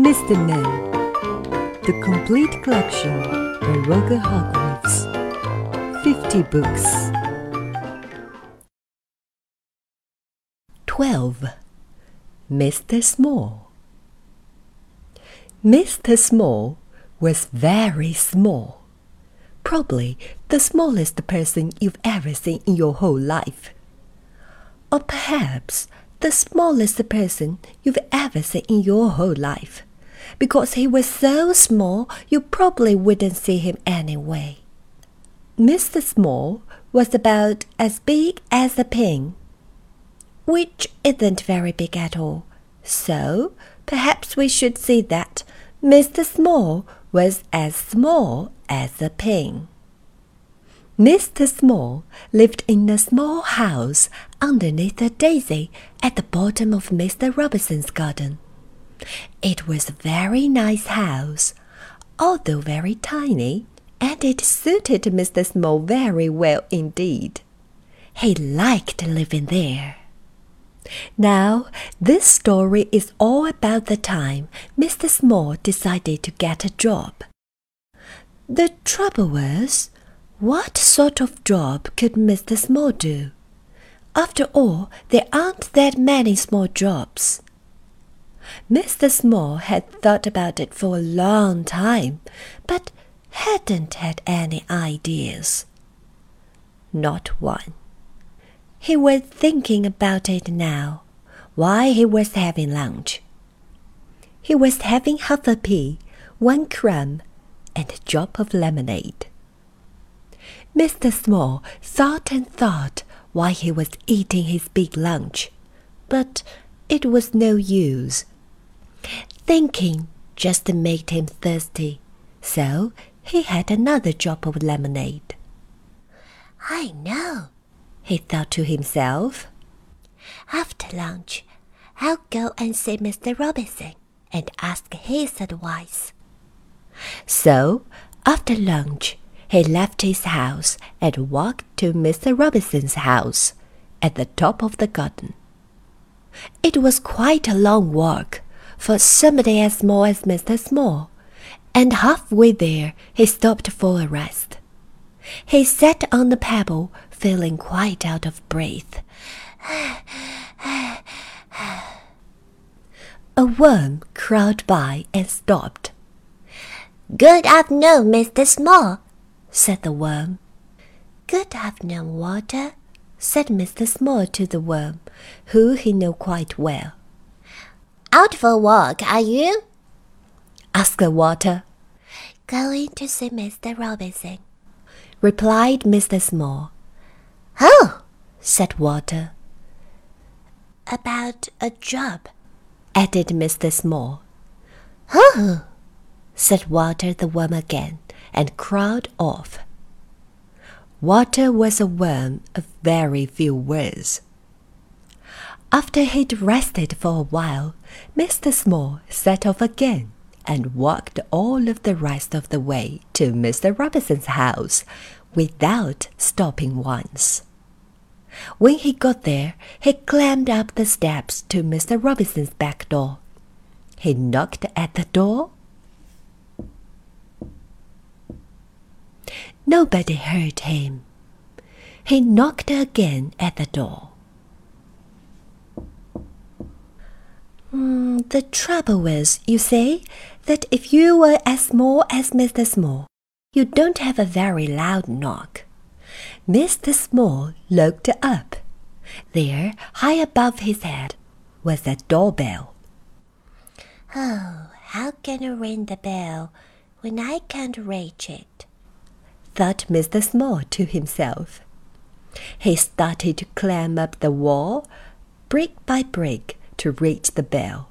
Mr. Men, The Complete Collection by Roger Hargreaves, 50 books. 12. Mr. Small. Mr. Small was very small, probably the smallest person you've ever seen in your whole life, or perhaps the smallest person you've ever seen in your whole life, because he was so small you probably wouldn't see him anyway. Mr. Small was about as big as a pin, which isn't very big at all, so perhaps we should say that Mr. Small was as small as a pin. Mr. Small lived in a small house underneath a daisy at the bottom of Mr. Robinson's garden. It was a very nice house, although very tiny, and it suited Mr. Small very well indeed. He liked living there. Now, this story is all about the time Mr. Small decided to get a job. The trouble was, what sort of job could Mr. Small do? After all, there aren't that many small jobs. Mr. Small had thought about it for a long time, but hadn't had any ideas. Not one. He was thinking about it now, while he was having lunch. He was having half a pea, one crumb, and a drop of lemonade. Mr. Small thought and thought while he was eating his big lunch, but it was no use. Thinking just made him thirsty, so he had another drop of lemonade. I know, he thought to himself. After lunch, I'll go and see Mr. Robinson and ask his advice. So, after lunch, he left his house and walked to Mr. Robinson's house at the top of the garden. It was quite a long walk for somebody as small as Mr. Small, and halfway there he stopped for a rest. He sat on a pebble, feeling quite out of breath. A worm crawled by and stopped. "Good afternoon, Mr. Small," said the worm. "Good afternoon, Walter," said Mr. Small to the worm, who he knew quite well. "Out for a walk, are you?" asked Walter. "Going to see Mr. Robinson," replied Mr. Small. "Oh," said Walter. "About a job," added Mr. Small. "Oh," said Walter the worm again, and crawled off. Walter was a worm of very few words. After he'd rested for a while, Mr. Small set off again and walked all of the rest of the way to Mr. Robinson's house without stopping once. When he got there, he climbed up the steps to Mr. Robinson's back door. He knocked at the door. Nobody heard him. He knocked again at the door. The trouble is, you see, that if you were as small as Mr. Small, you don't have a very loud knock. Mr. Small looked up. There, high above his head, was a doorbell. "Oh, how can I ring the bell when I can't reach it?" thought Mr. Small to himself. He started to climb up the wall, brick by brick, to reach the bell.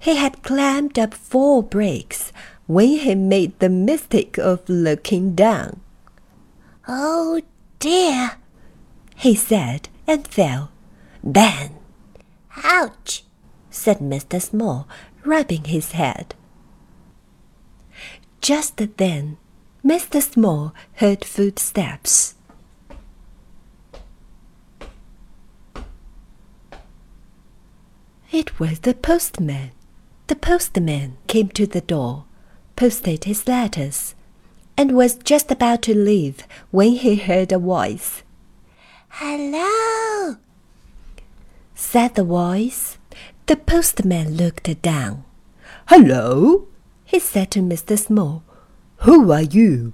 He had climbed up 4 bricks when he made the mistake of looking down. "Oh dear," he said, and fell. Bang! "Ouch," said Mr. Small, rubbing his head. Just then, Mr. Small heard footsteps. It was the postman. The postman came to the door, posted his letters, and was just about to leave when he heard a voice. "Hello," said the voice. The postman looked down. "Hello," he said to Mr. Small. "Who are you?"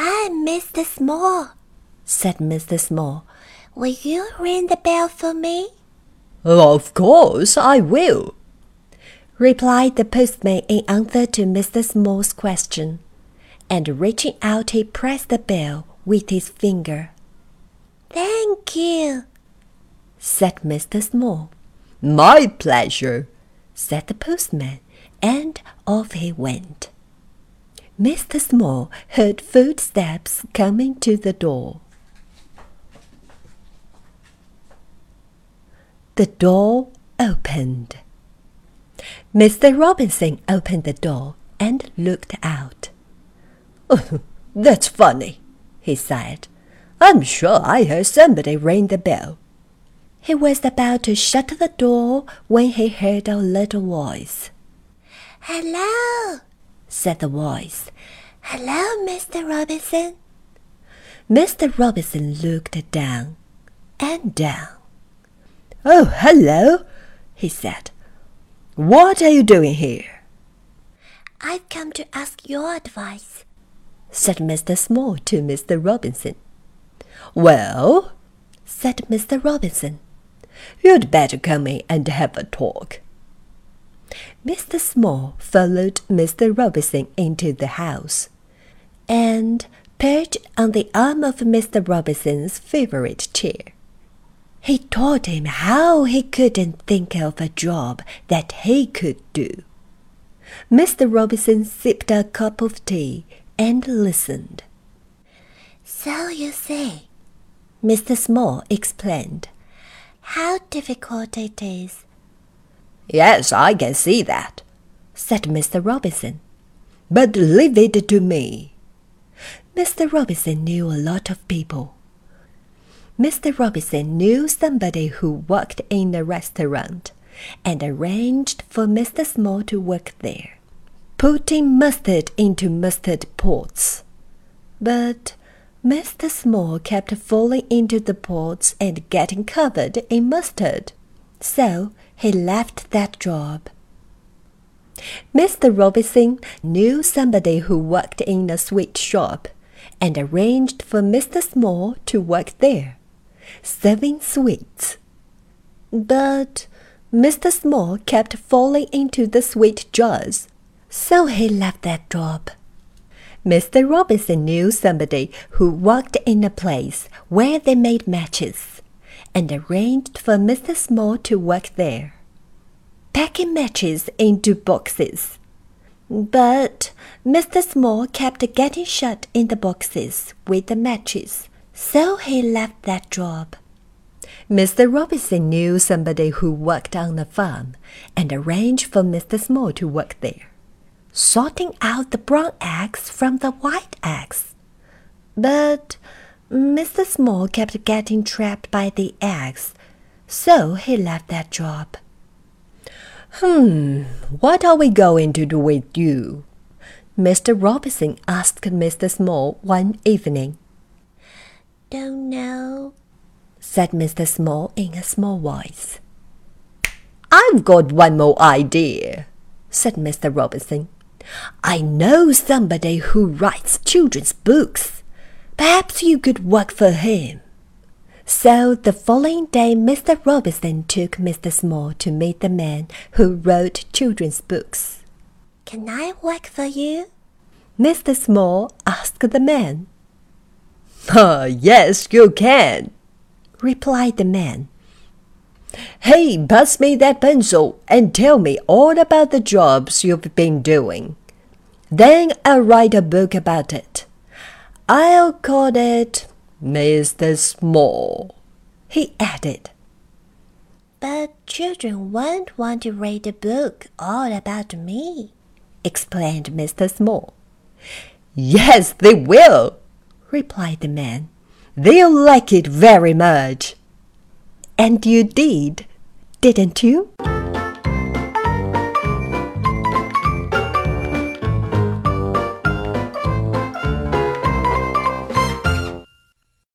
"I'm Mr. Small," said Mr. Small. "Will you ring the bell for me?" "Of course I will," replied the postman in answer to Mr. Small's question, and reaching out he pressed the bell with his finger. "Thank you," said Mr. Small. "My pleasure," said the postman, and off he went. Mr. Small heard footsteps coming to the door. The door opened. Mr. Robinson opened the door and looked out. "Oh, that's funny," he said. "I'm sure I heard somebody ring the bell." He was about to shut the door when he heard a little voice. "Hello," said the voice. "Hello, Mr. Robinson." Mr. Robinson looked down and down. "Oh, hello," he said. "What are you doing here?" "I've come to ask your advice," said Mr. Small to Mr. Robinson. "Well," said Mr. Robinson, "you'd better come in and have a talk." Mr. Small followed Mr. Robinson into the house, and perched on the arm of Mr. Robinson's favorite chair. He told him how he couldn't think of a job that he could do. Mr. Robinson sipped a cup of tea and listened. "So you say," Mr. Small explained, "how difficult it is." "Yes, I can see that," said Mr. Robinson. "But leave it to me." Mr. Robinson knew a lot of people. Mr. Robinson knew somebody who worked in a restaurant and arranged for Mr. Small to work there, putting mustard into mustard pots. But Mr. Small kept falling into the pots and getting covered in mustard, so he left that job. Mr. Robinson knew somebody who worked in a sweet shop and arranged for Mr. Small to work there, serving sweets. But Mr. Small kept falling into the sweet jars, so he left that job. Mr. Robinson knew somebody who worked in a place where they made matches, and arranged for Mr. Small to work there, packing matches into boxes. But Mr. Small kept getting shut in the boxes with the matches, so he left that job. Mr. Robinson knew somebody who worked on a farm and arranged for Mr. Small to work there, sorting out the brown eggs from the white eggs. But Mr. Small kept getting trapped by the eggs, so he left that job. "What are we going to do with you?" Mr. Robinson asked Mr. Small one evening. "Don't know," said Mr. Small in a small voice. "I've got one more idea," said Mr. Robinson. "I know somebody who writes children's books. Perhaps you could work for him." So the following day Mr. Robinson took Mr. Small to meet the man who wrote children's books. "Can I work for you?" Mr. Small asked the man. "Yes, you can," replied the man. "Hey, pass me that pencil and tell me all about the jobs you've been doing. Then I'll write a book about it. I'll call it Mr. Small," he added. "But children won't want to read a book all about me," explained Mr. Small. "Yes, they will," replied the man. "They'll like it very much." And you did, didn't you?